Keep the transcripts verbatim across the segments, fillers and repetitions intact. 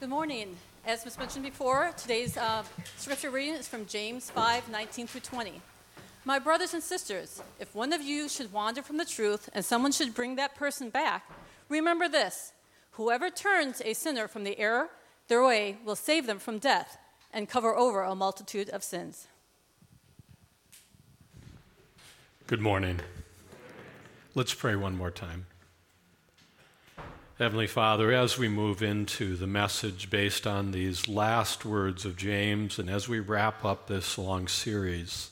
Good morning. As was mentioned before, today's uh, scripture reading is from James five nineteen through twenty. My brothers and sisters, if one of you should wander from the truth and someone should bring that person back, remember this: whoever turns a sinner from the error, their way will save them from death and cover over a multitude of sins. Good morning. Let's pray one more time. Heavenly Father, as we move into the message based on these last words of James, and as we wrap up this long series,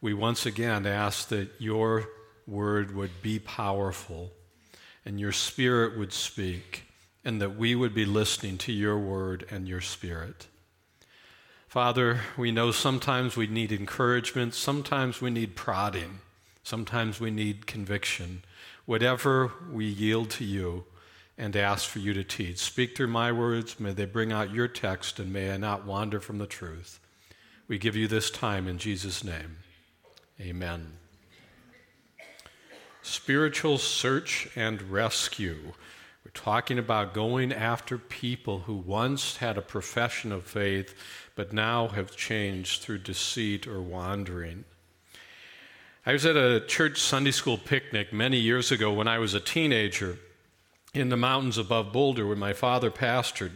we once again ask that your word would be powerful, and your spirit would speak, and that we would be listening to your word and your spirit. Father, we know sometimes we need encouragement, sometimes we need prodding, sometimes we need conviction. Whatever, we yield to you and ask for you to teach. Speak through my words. May they bring out your text, and may I not wander from the truth. We give you this time in Jesus' name. Amen. Spiritual search and rescue. We're talking about going after people who once had a profession of faith, but now have changed through deceit or wandering. I was at a church Sunday school picnic many years ago when I was a teenager, in the mountains above Boulder where my father pastored.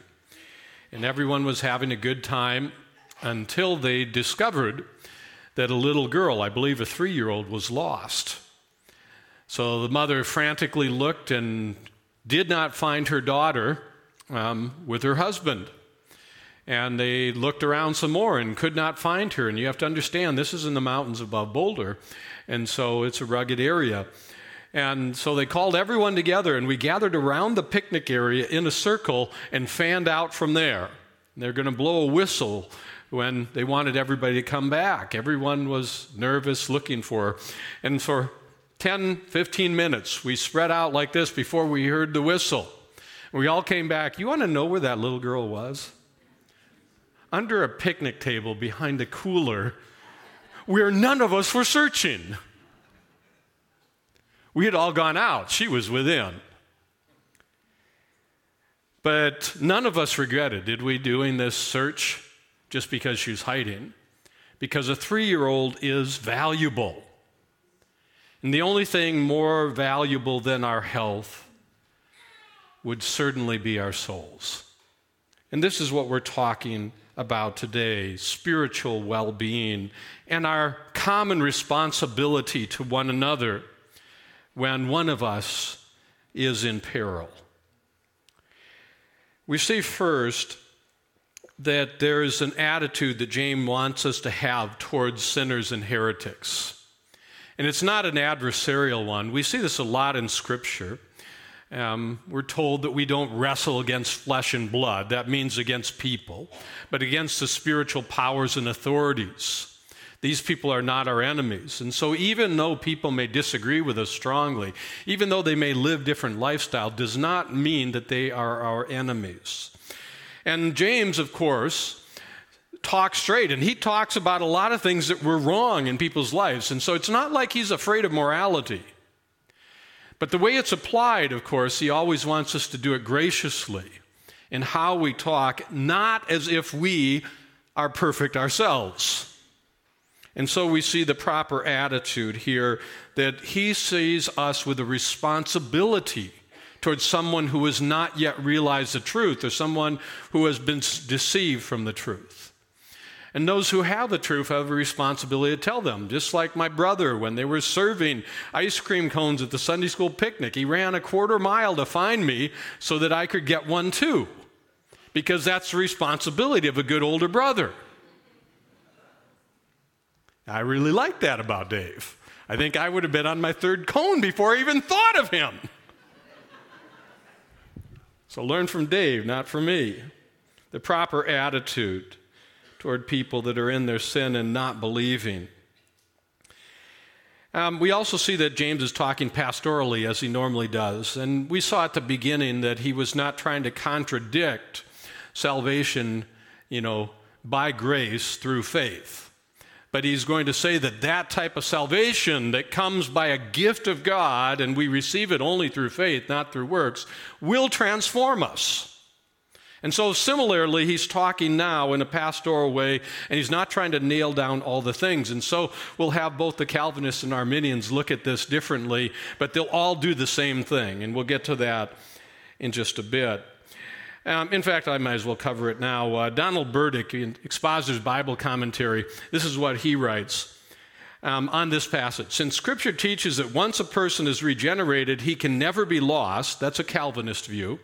And everyone was having a good time until they discovered that a little girl, I believe a three-year-old, was lost. So the mother frantically looked and did not find her daughter um, with her husband. And they looked around some more and could not find her. And you have to understand, this is in the mountains above Boulder, and so it's a rugged area. And so they called everyone together, and we gathered around the picnic area in a circle and fanned out from there. They're going to blow a whistle when they wanted everybody to come back. Everyone was nervous, looking for her. And for ten, fifteen minutes, we spread out like this before we heard the whistle. We all came back. You want to know where that little girl was? Under a picnic table behind a cooler where none of us were searching. We had all gone out. She was within. But none of us regretted, did we, doing this search just because she's hiding? Because a three-year-old is valuable. And the only thing more valuable than our health would certainly be our souls. And this is what we're talking about today: spiritual well-being and our common responsibility to one another when one of us is in peril. We see first that there is an attitude that James wants us to have towards sinners and heretics. And it's not an adversarial one. We see this a lot in Scripture. Um, we're told that we don't wrestle against flesh and blood. That means against people, but against the spiritual powers and authorities. These people are not our enemies. And so even though people may disagree with us strongly, even though they may live different lifestyles, does not mean that they are our enemies. And James, of course, talks straight, and he talks about a lot of things that were wrong in people's lives. And so it's not like he's afraid of morality. But the way it's applied, of course, he always wants us to do it graciously in how we talk, not as if we are perfect ourselves. And so we see the proper attitude here, that he sees us with a responsibility towards someone who has not yet realized the truth, or someone who has been deceived from the truth. And those who have the truth have a responsibility to tell them. Just like my brother, when they were serving ice cream cones at the Sunday school picnic, he ran a quarter mile to find me so that I could get one too, because that's the responsibility of a good older brother. I really like that about Dave. I think I would have been on my third cone before I even thought of him. So learn from Dave, not from me. The proper attitude toward people that are in their sin and not believing. Um, we also see that James is talking pastorally, as he normally does. And we saw at the beginning that he was not trying to contradict salvation, you know, by grace through faith. But he's going to say that that type of salvation that comes by a gift of God, and we receive it only through faith, not through works, will transform us. And so similarly, he's talking now in a pastoral way, and he's not trying to nail down all the things. And so we'll have both the Calvinists and Arminians look at this differently, but they'll all do the same thing, and we'll get to that in just a bit. Um, in fact, I might as well cover it now. Uh, Donald Burdick, in Expositor's Bible Commentary, this is what he writes um, on this passage. Since Scripture teaches that once a person is regenerated, he can never be lost, that's a Calvinist view,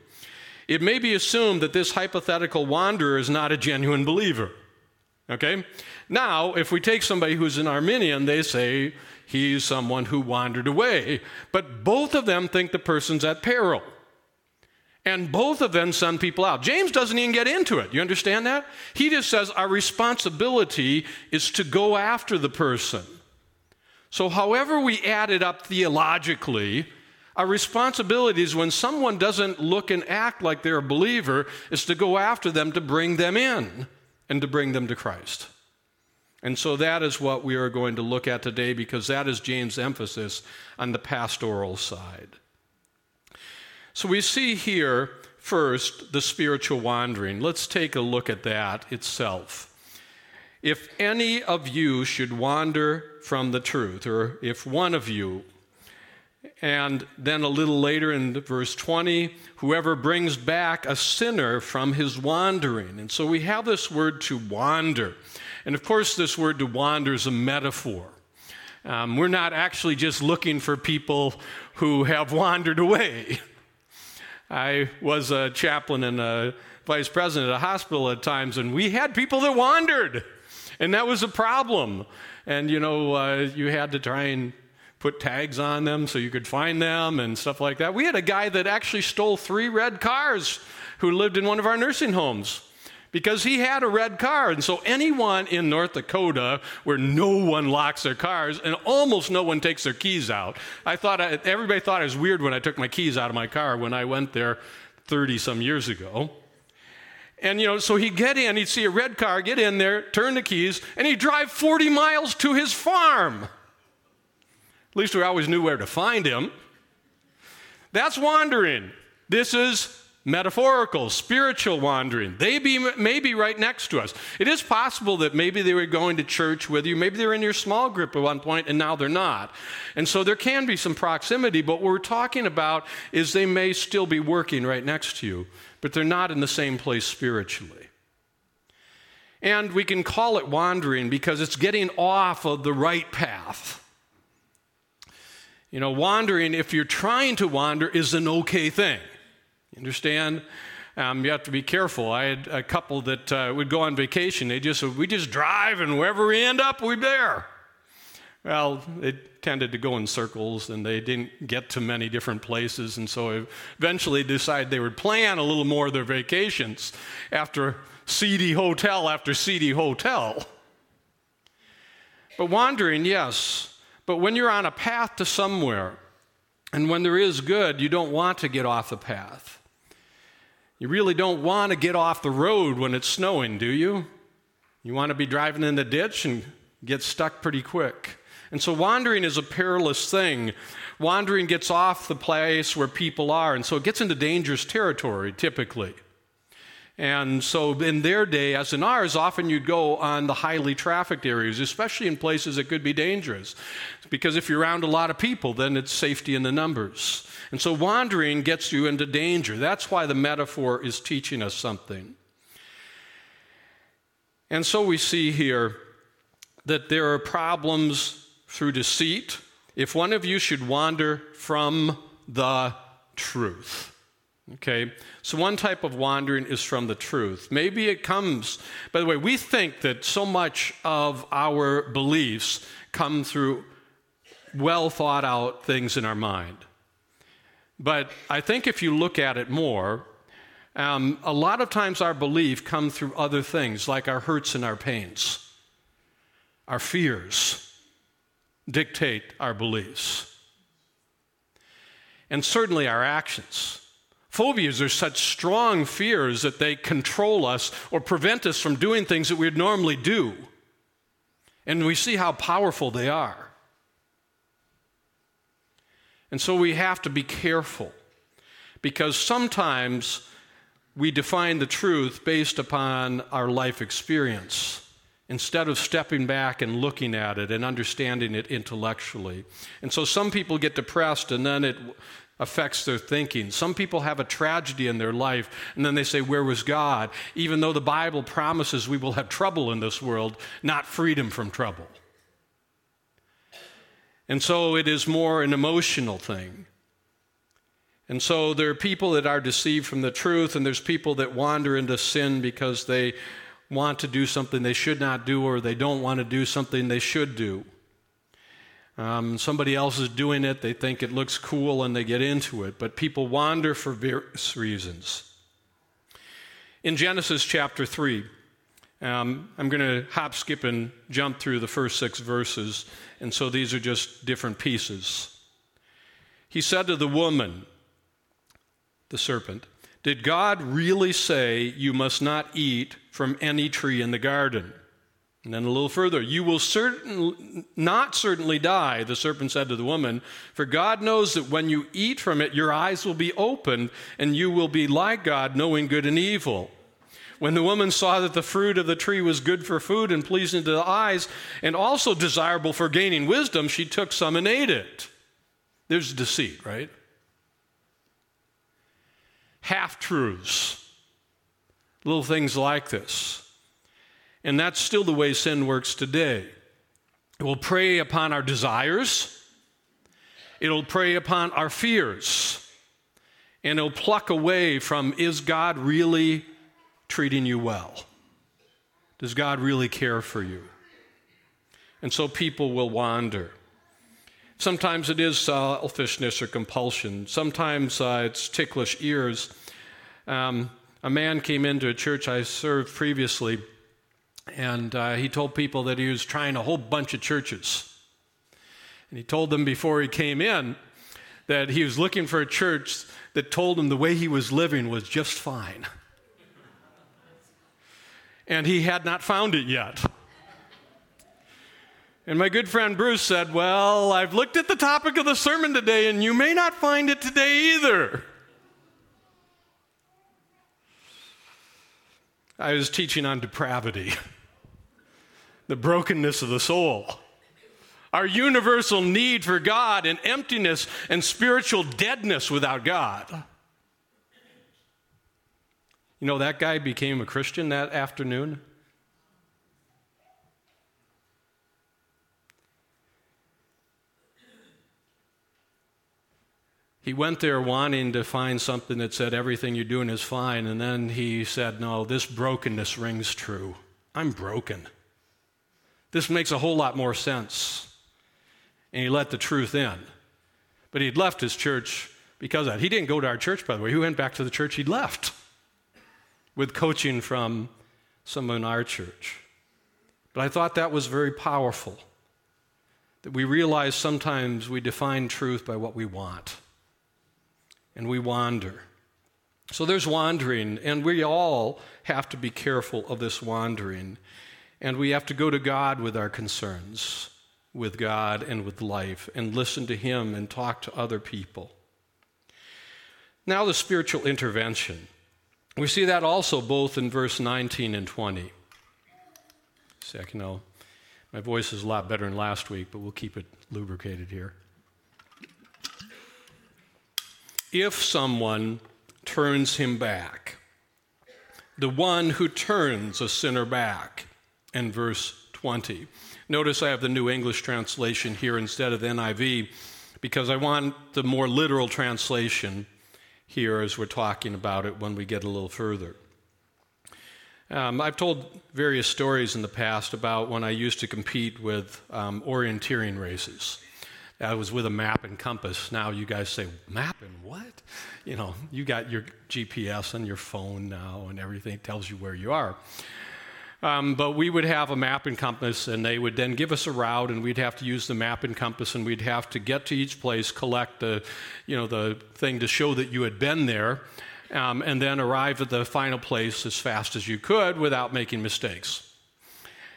it may be assumed that this hypothetical wanderer is not a genuine believer. Okay? Now, if we take somebody who's an Arminian, they say he's someone who wandered away. But both of them think the person's at peril. And both of them send people out. James doesn't even get into it. You understand that? He just says our responsibility is to go after the person. So however we add it up theologically, our responsibility is when someone doesn't look and act like they're a believer, is to go after them to bring them in and to bring them to Christ. And so that is what we are going to look at today, because that is James' emphasis on the pastoral side. So we see here first the spiritual wandering. Let's take a look at that itself. If any of you should wander from the truth, or if one of you, and then a little later in verse twenty, whoever brings back a sinner from his wandering. And so we have this word to wander. And of course, this word to wander is a metaphor. Um, we're not actually just looking for people who have wandered away. I was a chaplain and a vice president at a hospital at times, and we had people that wandered. And that was a problem. And, you know, uh, you had to try and put tags on them so you could find them and stuff like that. We had a guy that actually stole three red cars who lived in one of our nursing homes because he had a red car. And so anyone in North Dakota where no one locks their cars and almost no one takes their keys out. I thought I, everybody thought it was weird when I took my keys out of my car when I went there thirty some years ago. And, you know, so he'd get in, he'd see a red car, get in there, turn the keys, and he'd drive forty miles to his farm. At least we always knew where to find him. That's wandering. This is metaphorical, spiritual wandering. They be maybe right next to us. It is possible that maybe they were going to church with you. Maybe they were in your small group at one point, and now they're not. And so there can be some proximity, but what we're talking about is they may still be working right next to you, but they're not in the same place spiritually. And we can call it wandering because it's getting off of the right path. You know, wandering, if you're trying to wander, is an okay thing. You understand? Um, you have to be careful. I had a couple that uh, would go on vacation. They just said, we just drive, and wherever we end up, we're there. Well, it tended to go in circles, and they didn't get to many different places, and so eventually decided they would plan a little more of their vacations after seedy hotel after seedy hotel. But wandering, yes. But when you're on a path to somewhere, and when there is good, you don't want to get off the path. You really don't want to get off the road when it's snowing, do you? You want to be driving in the ditch and get stuck pretty quick. And so wandering is a perilous thing. Wandering gets off the place where people are, and so it gets into dangerous territory, typically. And so in their day, as in ours, often you'd go on the highly trafficked areas, especially in places that could be dangerous. Because if you're around a lot of people, then it's safety in the numbers. And so wandering gets you into danger. That's why the metaphor is teaching us something. And so we see here that there are problems through deceit. If one of you should wander from the truth. Okay, so one type of wandering is from the truth. Maybe it comes, by the way, we think that so much of our beliefs come through well thought out things in our mind. But I think if you look at it more, um, a lot of times our belief comes through other things like our hurts and our pains. Our fears dictate our beliefs. And certainly our actions. Phobias are such strong fears that they control us or prevent us from doing things that we'd normally do. And we see how powerful they are. And so we have to be careful because sometimes we define the truth based upon our life experience instead of stepping back and looking at it and understanding it intellectually. And so some people get depressed and then it affects their thinking. Some people have a tragedy in their life and then they say, where was God? Even though the Bible promises we will have trouble in this world, not freedom from trouble. And so it is more an emotional thing. And so there are people that are deceived from the truth, and there's people that wander into sin because they want to do something they should not do, or they don't want to do something they should do. Um, somebody else is doing it, they think it looks cool, and they get into it. But people wander for various reasons. In Genesis chapter three, um, I'm going to hop, skip, and jump through the first six verses, and so these are just different pieces. He said to the woman, the serpent, did God really say you must not eat from any tree in the garden? And then a little further, you will certain, not certainly die, the serpent said to the woman, for God knows that when you eat from it, your eyes will be opened and you will be like God, knowing good and evil. When the woman saw that the fruit of the tree was good for food and pleasing to the eyes and also desirable for gaining wisdom, she took some and ate it. There's deceit, right? Half-truths, little things like this. And that's still the way sin works today. It will prey upon our desires. It'll prey upon our fears. And it'll pluck away from, is God really treating you well? Does God really care for you? And so people will wander. Sometimes it is selfishness or compulsion. Sometimes uh, it's ticklish ears. Um, a man came into a church I served previously, and uh, he told people that he was trying a whole bunch of churches. And he told them before he came in that he was looking for a church that told him the way he was living was just fine. And he had not found it yet. And my good friend Bruce said, well, I've looked at the topic of the sermon today, and you may not find it today either. I was teaching on depravity, the brokenness of the soul, our universal need for God, and emptiness and spiritual deadness without God. You know, that guy became a Christian that afternoon. He went there wanting to find something that said everything you're doing is fine, and then he said, no, this brokenness rings true. I'm broken. This makes a whole lot more sense. And he let the truth in. But he'd left his church because of that. He didn't go to our church, by the way. He went back to the church he'd left with coaching from someone in our church. But I thought that was very powerful, that we realize sometimes we define truth by what we want. And we wander. So there's wandering, and we all have to be careful of this wandering. And we have to go to God with our concerns, with God and with life, and listen to Him and talk to other people. Now the spiritual intervention. We see that also both in verse nineteen and twenty. See, I can know my voice is a lot better than last week, but we'll keep it lubricated here. If someone turns him back, the one who turns a sinner back, in verse twenty. Notice I have the New English translation here instead of the N I V, because I want the more literal translation here as we're talking about it when we get a little further. Um, I've told various stories in the past about when I used to compete with um, orienteering races. I was with a map and compass. Now you guys say, map and what? You know, you got your G P S on your phone now and everything tells you where you are. Um, but we would have a map and compass, and they would then give us a route, and we'd have to use the map and compass, and we'd have to get to each place, collect the, you know, the thing to show that you had been there, um, and then arrive at the final place as fast as you could without making mistakes.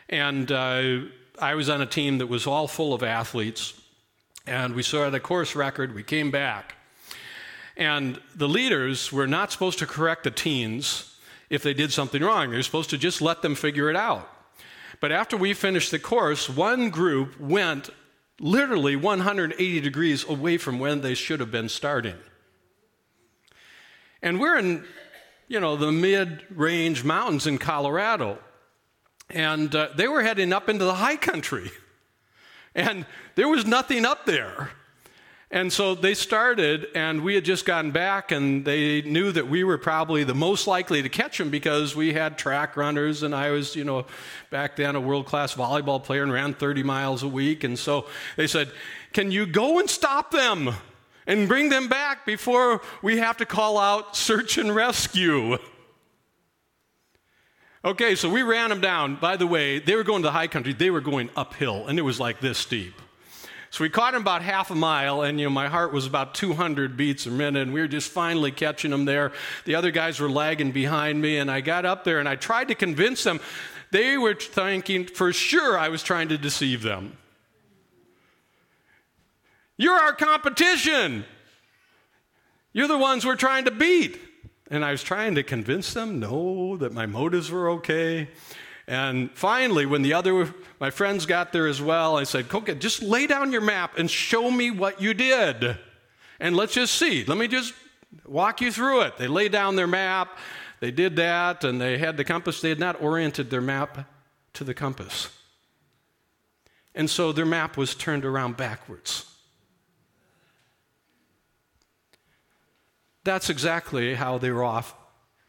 And uh, I was on a team that was all full of athletes. And we started a course record. We came back. And the leaders were not supposed to correct the teens if they did something wrong. They were supposed to just let them figure it out. But after we finished the course, one group went literally one hundred eighty degrees away from when they should have been starting. And we're in, you know, the mid-range mountains in Colorado. And uh, they were heading up into the high country. And there was nothing up there. And so they started, and we had just gotten back, and they knew that we were probably the most likely to catch them because we had track runners, and I was, you know, back then a world-class volleyball player and ran thirty miles a week. And so they said, can you go and stop them and bring them back before we have to call out search and rescue? Okay, so we ran them down. By the way, they were going to the high country. They were going uphill, and it was like this steep. So we caught him about half a mile, and you know my heart was about two hundred beats a minute, and we were just finally catching him there. The other guys were lagging behind me, and I got up there, and I tried to convince them. They were thinking for sure I was trying to deceive them. You're our competition. You're the ones we're trying to beat. And I was trying to convince them, no, that my motives were okay. And finally, when the other, my friends got there as well, I said, okay, just lay down your map and show me what you did. And let's just see. Let me just walk you through it. They laid down their map. They did that, and they had the compass. They had not oriented their map to the compass. And so their map was turned around backwards. That's exactly how they were off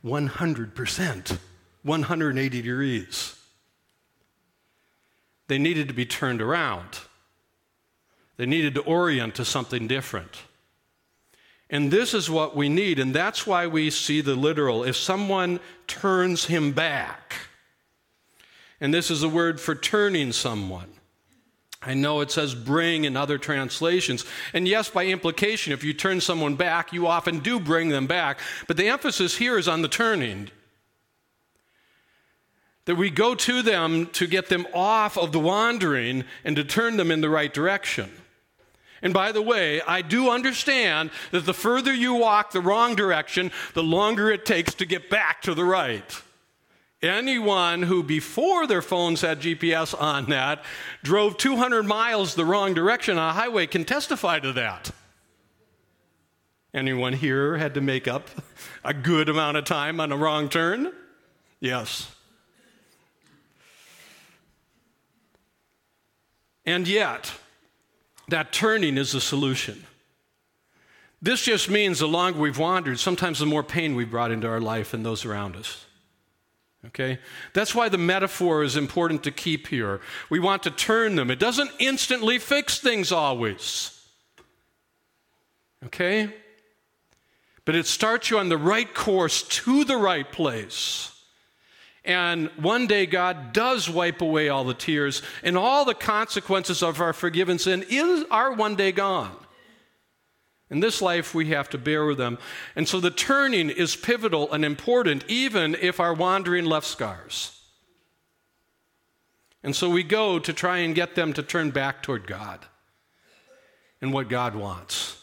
one hundred percent. one hundred eighty degrees. They needed to be turned around. They needed to orient to something different. And this is what we need, and that's why we see the literal. If someone turns him back, and this is a word for turning someone. I know it says bring in other translations. And yes, by implication, if you turn someone back, you often do bring them back. But the emphasis here is on the turning. That we go to them to get them off of the wandering and to turn them in the right direction. And by the way, I do understand that the further you walk the wrong direction, the longer it takes to get back to the right. Anyone who before their phones had G P S on that drove two hundred miles the wrong direction on a highway can testify to that. Anyone here had to make up a good amount of time on a wrong turn? Yes. And yet, that turning is the solution. This just means the longer we've wandered, sometimes the more pain we've brought into our life and those around us. Okay? That's why the metaphor is important to keep here. We want to turn them. It doesn't instantly fix things always. Okay? But it starts you on the right course to the right place. And one day God does wipe away all the tears, and all the consequences of our forgiven sin is, are one day gone. In this life, we have to bear with them. And so the turning is pivotal and important, even if our wandering left scars. And so we go to try and get them to turn back toward God and what God wants.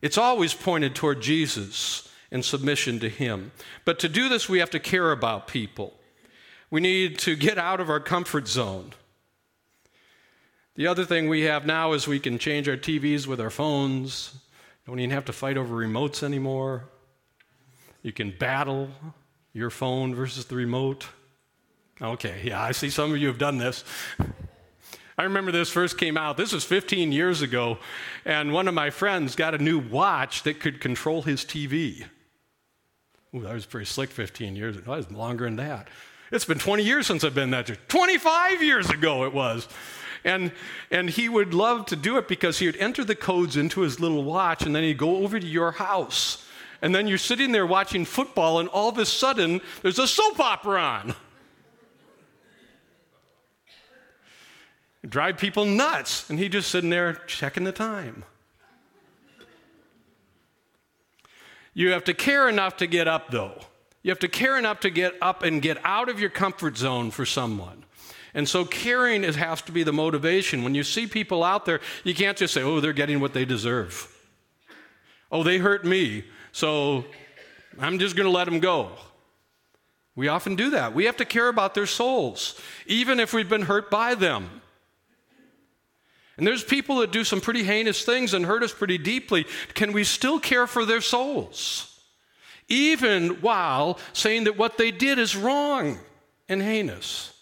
It's always pointed toward Jesus and submission to him. But to do this, we have to care about people. We need to get out of our comfort zone. The other thing we have now is we can change our T Vs with our phones. Don't even have to fight over remotes anymore. You can battle your phone versus the remote. Okay, yeah, I see some of you have done this. I remember this first came out. This was fifteen years ago, and one of my friends got a new watch that could control his T V. Ooh, that was pretty slick fifteen years ago. That was longer than that. It's been twenty years since I've been that. twenty-five years ago it was. And and he would love to do it because he would enter the codes into his little watch, and then he'd go over to your house. And then you're sitting there watching football, and all of a sudden, there's a soap opera on. Drive people nuts. And he just sitting there checking the time. You have to care enough to get up, though. You have to care enough to get up and get out of your comfort zone for someone. And so caring is, has to be the motivation. When you see people out there, you can't just say, oh, they're getting what they deserve. Oh, they hurt me, so I'm just going to let them go. We often do that. We have to care about their souls, even if we've been hurt by them. And there's people that do some pretty heinous things and hurt us pretty deeply. Can we still care for their souls, even while saying that what they did is wrong and heinous?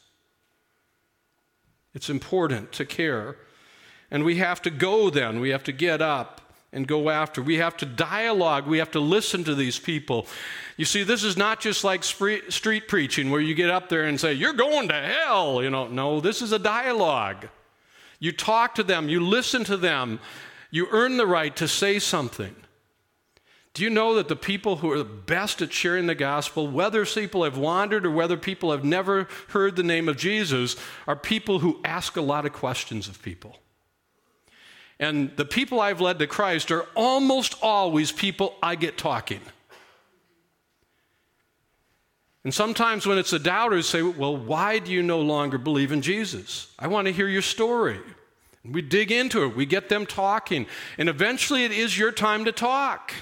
It's important to care. And we have to go then. We have to get up and go after. We have to dialogue. We have to listen to these people. You see, this is not just like street preaching where you get up there and say, you're going to hell. You know, no, this is a dialogue. You talk to them. You listen to them. You earn the right to say something. Do you know that the people who are the best at sharing the gospel, whether people have wandered or whether people have never heard the name of Jesus, are people who ask a lot of questions of people? And the people I've led to Christ are almost always people I get talking. And sometimes when it's the doubters, say, well, why do you no longer believe in Jesus? I want to hear your story. And we dig into it. We get them talking. And eventually it is your time to talk.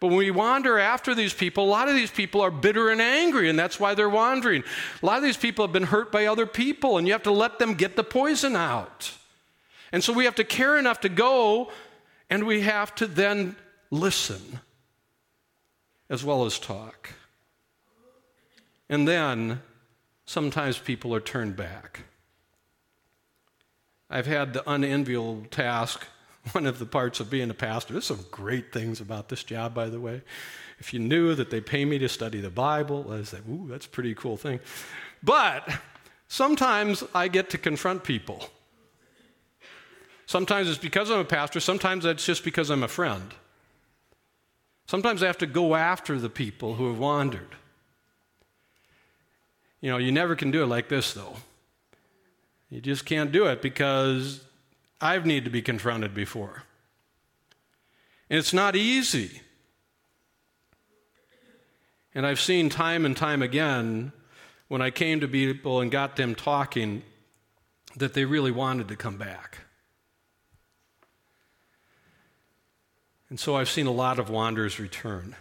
But when we wander after these people, a lot of these people are bitter and angry, and that's why they're wandering. A lot of these people have been hurt by other people, and you have to let them get the poison out. And so we have to care enough to go, and we have to then listen as well as talk. And then sometimes people are turned back. I've had the unenviable task. One of the parts of being a pastor, there's some great things about this job, by the way. If you knew that they pay me to study the Bible, I say, ooh, that's a pretty cool thing. But sometimes I get to confront people. Sometimes it's because I'm a pastor. Sometimes it's just because I'm a friend. Sometimes I have to go after the people who have wandered. You know, you never can do it like this, though. You just can't do it because I've needed to be confronted before. And it's not easy. And I've seen time and time again when I came to people and got them talking that they really wanted to come back. And so I've seen a lot of wanderers return,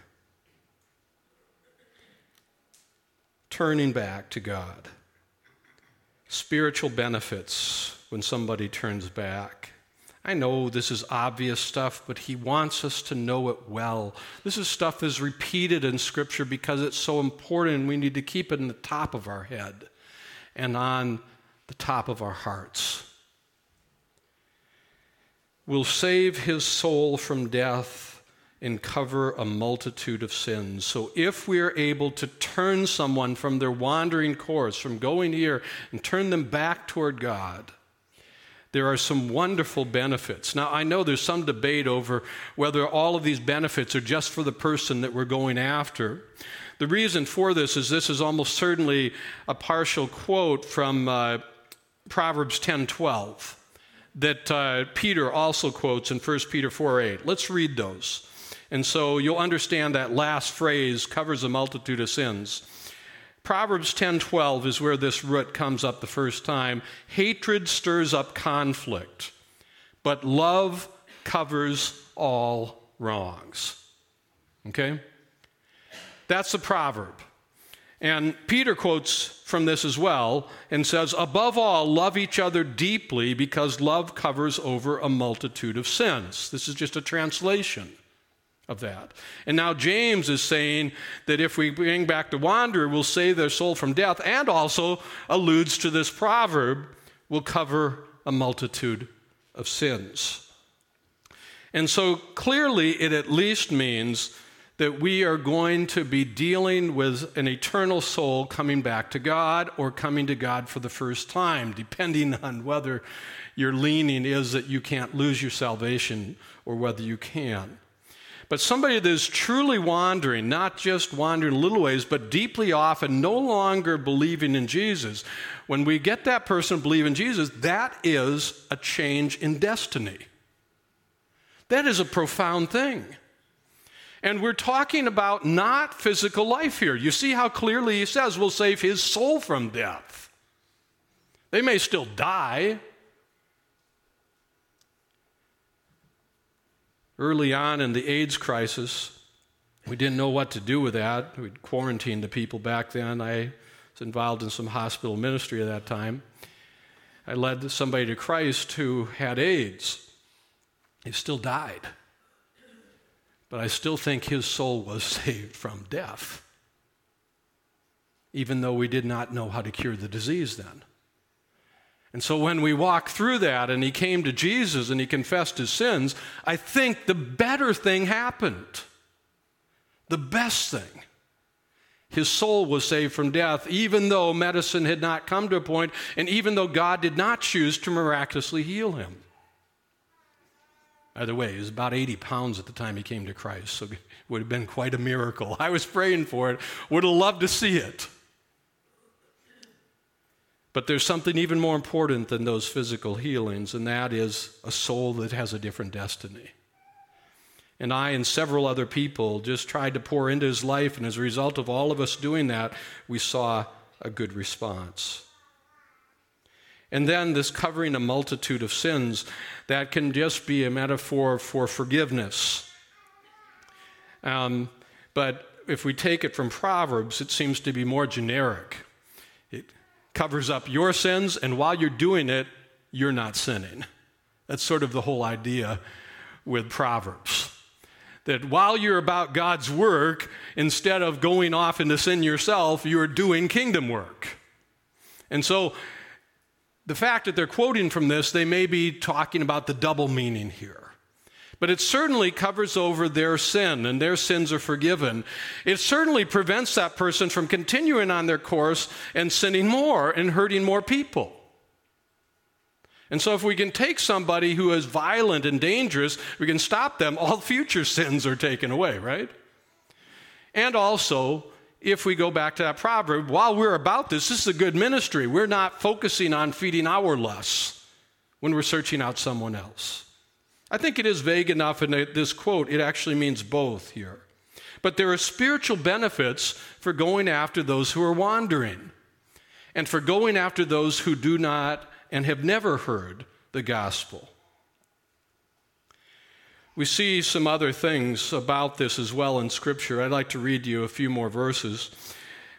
turning back to God. Spiritual benefits when somebody turns back. I know this is obvious stuff, but he wants us to know it well. This is stuff that's repeated in Scripture because it's so important. We need to keep it in the top of our head and on the top of our hearts. Will save his soul from death and cover a multitude of sins. So if we are able to turn someone from their wandering course, from going here, and turn them back toward God, there are some wonderful benefits. Now, I know there's some debate over whether all of these benefits are just for the person that we're going after. The reason for this is this is almost certainly a partial quote from uh, Proverbs ten twelve that uh, Peter also quotes in First Peter four eight. Let's read those. And so you'll understand that last phrase covers a multitude of sins. Proverbs ten twelve is where this root comes up the first time. Hatred stirs up conflict, but love covers all wrongs. Okay? That's the proverb. And Peter quotes from this as well and says, above all, love each other deeply because love covers over a multitude of sins. This is just a translation of that. And now James is saying that if we bring back the wanderer, we'll save their soul from death, and also alludes to this proverb, will cover a multitude of sins. And so clearly it at least means that we are going to be dealing with an eternal soul coming back to God or coming to God for the first time, depending on whether your leaning is that you can't lose your salvation or whether you can. But somebody that is truly wandering, not just wandering little ways, but deeply off and no longer believing in Jesus, when we get that person to believe in Jesus, that is a change in destiny. That is a profound thing. And we're talking about not physical life here. You see how clearly he says we'll save his soul from death. They may still die, early on in the AIDS crisis. We didn't know what to do with that. We'd quarantined the people back then. I was involved in some hospital ministry at that time. I led somebody to Christ who had AIDS. He still died. But I still think his soul was saved from death, even though we did not know how to cure the disease then. And so when we walked through that and he came to Jesus and he confessed his sins, I think the better thing happened. The best thing. His soul was saved from death, even though medicine had not come to a point, and even though God did not choose to miraculously heal him. By the way, he was about eighty pounds at the time he came to Christ, so it would have been quite a miracle. I was praying for it, would have loved to see it. But there's something even more important than those physical healings, and that is a soul that has a different destiny. And I and several other people just tried to pour into his life, and as a result of all of us doing that, we saw a good response. And then this covering a multitude of sins, that can just be a metaphor for forgiveness. Um, but if we take it from Proverbs, it seems to be more generic. It covers up your sins, and while you're doing it, you're not sinning. That's sort of the whole idea with Proverbs. That while you're about God's work, instead of going off into sin yourself, you're doing kingdom work. And so the fact that they're quoting from this, they may be talking about the double meaning here. But it certainly covers over their sin, and their sins are forgiven. It certainly prevents that person from continuing on their course and sinning more and hurting more people. And so if we can take somebody who is violent and dangerous, we can stop them. All future sins are taken away, right? And also, if we go back to that proverb, while we're about this, this is a good ministry. We're not focusing on feeding our lusts when we're searching out someone else. I think it is vague enough in this quote. It actually means both here. But there are spiritual benefits for going after those who are wandering and for going after those who do not and have never heard the gospel. We see some other things about this as well in Scripture. I'd like to read you a few more verses.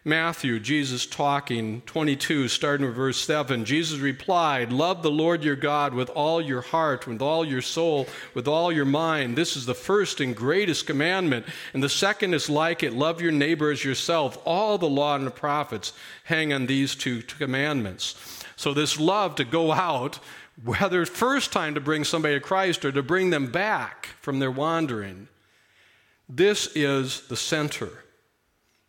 Matthew, Jesus talking, twenty-two, starting with verse seven. Jesus replied, "Love the Lord your God with all your heart, with all your soul, with all your mind. This is the first and greatest commandment. And the second is like it. Love your neighbor as yourself. All the law and the prophets hang on these two commandments." So this love to go out, whether first time to bring somebody to Christ or to bring them back from their wandering, this is the center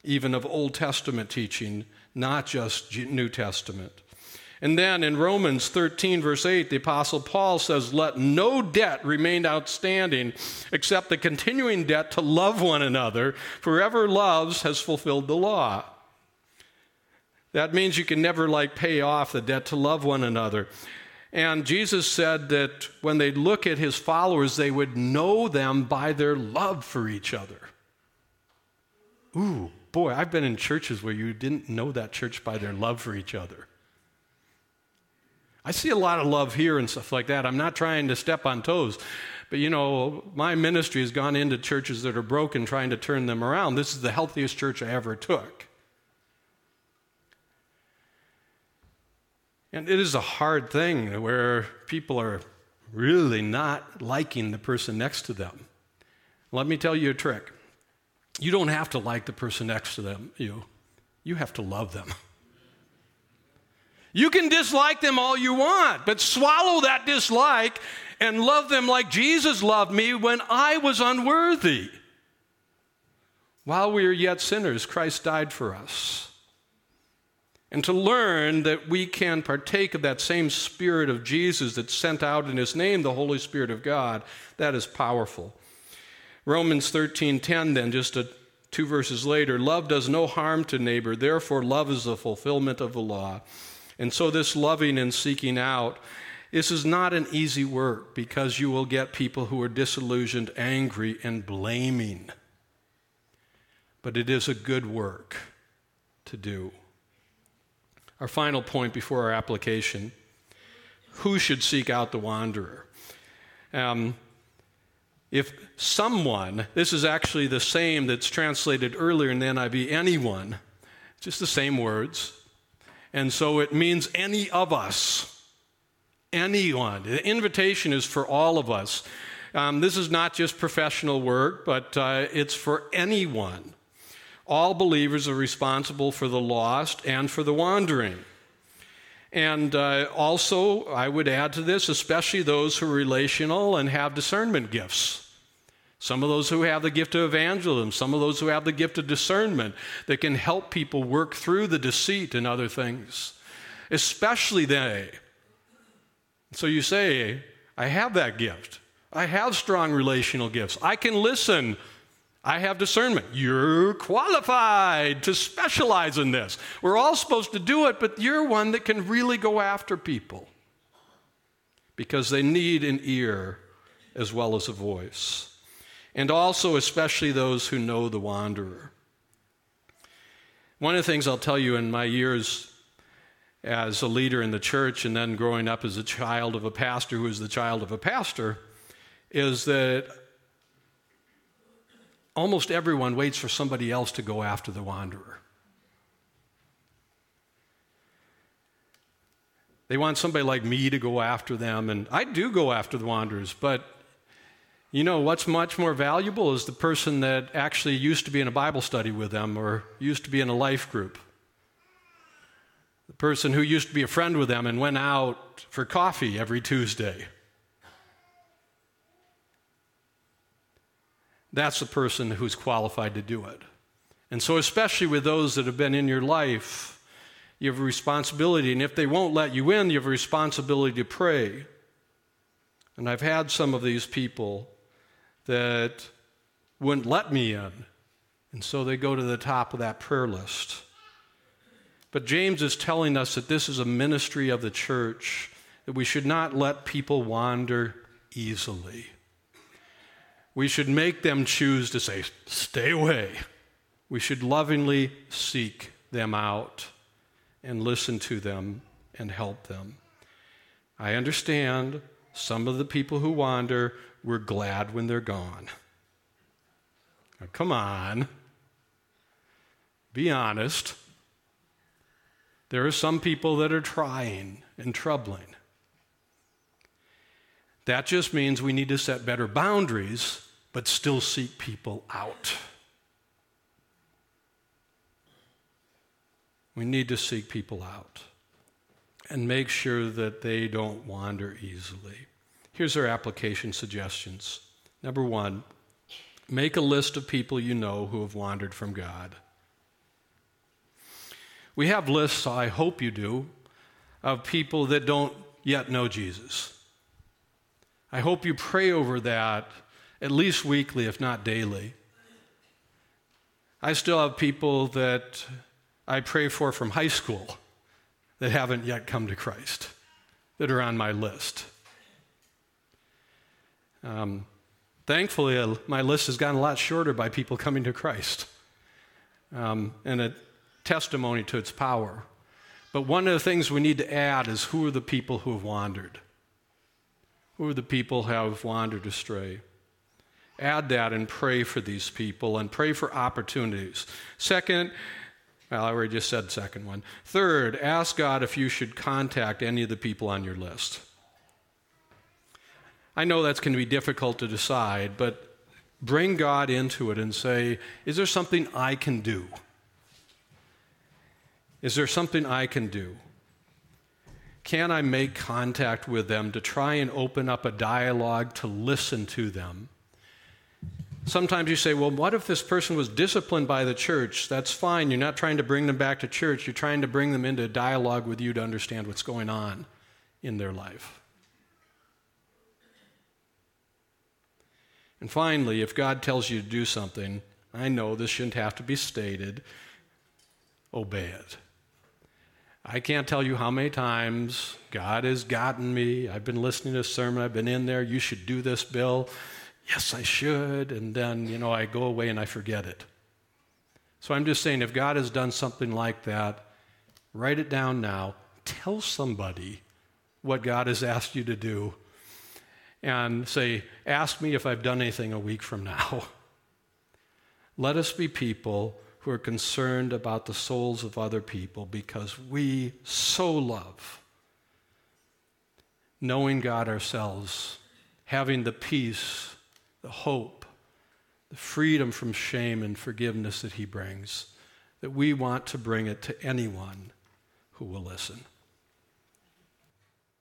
even of Old Testament teaching, not just New Testament. And then in Romans thirteen, verse eight, the Apostle Paul says, "Let no debt remain outstanding except the continuing debt to love one another, for whoever loves has fulfilled the law." That means you can never like pay off the debt to love one another. And Jesus said that when they look at his followers, they would know them by their love for each other. Ooh, boy, I've been in churches where you didn't know that church by their love for each other. I see a lot of love here and stuff like that. I'm not trying to step on toes. But, you know, my ministry has gone into churches that are broken, trying to turn them around. This is the healthiest church I ever took. And it is a hard thing where people are really not liking the person next to them. Let me tell you a trick. You don't have to like the person next to them. You, you have to love them. You can dislike them all you want, but swallow that dislike and love them like Jesus loved me when I was unworthy. While we are yet sinners, Christ died for us. And to learn that we can partake of that same Spirit of Jesus that sent out in his name the Holy Spirit of God, that is powerful. Romans thirteen ten then, just a, two verses later, "Love does no harm to neighbor, therefore love is the fulfillment of the law." And so this loving and seeking out, this is not an easy work because you will get people who are disillusioned, angry, and blaming. But it is a good work to do. Our final point before our application, who should seek out the wanderer? Um, If someone, this is actually the same that's translated earlier in the N I V, anyone, just the same words. And so it means any of us, anyone. The invitation is for all of us. Um, this is not just professional work, but uh, it's for anyone. All believers are responsible for the lost and for the wandering. And uh, also, I would add to this, especially those who are relational and have discernment gifts. Some of those who have the gift of evangelism, some of those who have the gift of discernment that can help people work through the deceit and other things, especially they. So you say, I have that gift. I have strong relational gifts. I can listen. I have discernment. You're qualified to specialize in this. We're all supposed to do it, but you're one that can really go after people because they need an ear as well as a voice. And also, especially those who know the wanderer. One of the things I'll tell you in my years as a leader in the church and then growing up as a child of a pastor who is the child of a pastor is that almost everyone waits for somebody else to go after the wanderer. They want somebody like me to go after them, and I do go after the wanderers, but you know, what's much more valuable is the person that actually used to be in a Bible study with them or used to be in a life group. The person who used to be a friend with them and went out for coffee every Tuesday. That's the person who's qualified to do it. And so especially with those that have been in your life, you have a responsibility. And if they won't let you in, you have a responsibility to pray. And I've had some of these people that wouldn't let me in. And so they go to the top of that prayer list. But James is telling us that this is a ministry of the church, that we should not let people wander easily. We should make them choose to say, stay away. We should lovingly seek them out and listen to them and help them. I understand some of the people who wander, we're glad when they're gone. Now, come on. Be honest. There are some people that are trying and troubling. That just means we need to set better boundaries, but still seek people out. We need to seek people out and make sure that they don't wander easily. Here's our application suggestions. Number one, make a list of people you know who have wandered from God. We have lists, I hope you do, of people that don't yet know Jesus. I hope you pray over that at least weekly, if not daily. I still have people that I pray for from high school that haven't yet come to Christ, that are on my list. Um, thankfully, uh, my list has gotten a lot shorter by people coming to Christ, um, and a testimony to its power. But one of the things we need to add is who are the people who have wandered? Who are the people who have wandered astray? Add that and pray for these people and pray for opportunities. Second, Well, I already just said second one. Third, ask God if you should contact any of the people on your list. I know that's going to be difficult to decide, but bring God into it and say, is there something I can do? Is there something I can do? Can I make contact with them to try and open up a dialogue to listen to them? Sometimes you say, well, what if this person was disciplined by the church? That's fine. You're not trying to bring them back to church. You're trying to bring them into a dialogue with you to understand what's going on in their life. And finally, if God tells you to do something, I know this shouldn't have to be stated, obey it. I can't tell you how many times God has gotten me. I've been listening to a sermon. I've been in there. You should do this, Bill. Yes, I should, and then, you know, I go away and I forget it. So I'm just saying, if God has done something like that, write it down now. Tell somebody what God has asked you to do, and say, ask me if I've done anything a week from now. Let us be people who are concerned about the souls of other people because we so love knowing God ourselves, having the peace, the hope, the freedom from shame and forgiveness that he brings, that we want to bring it to anyone who will listen.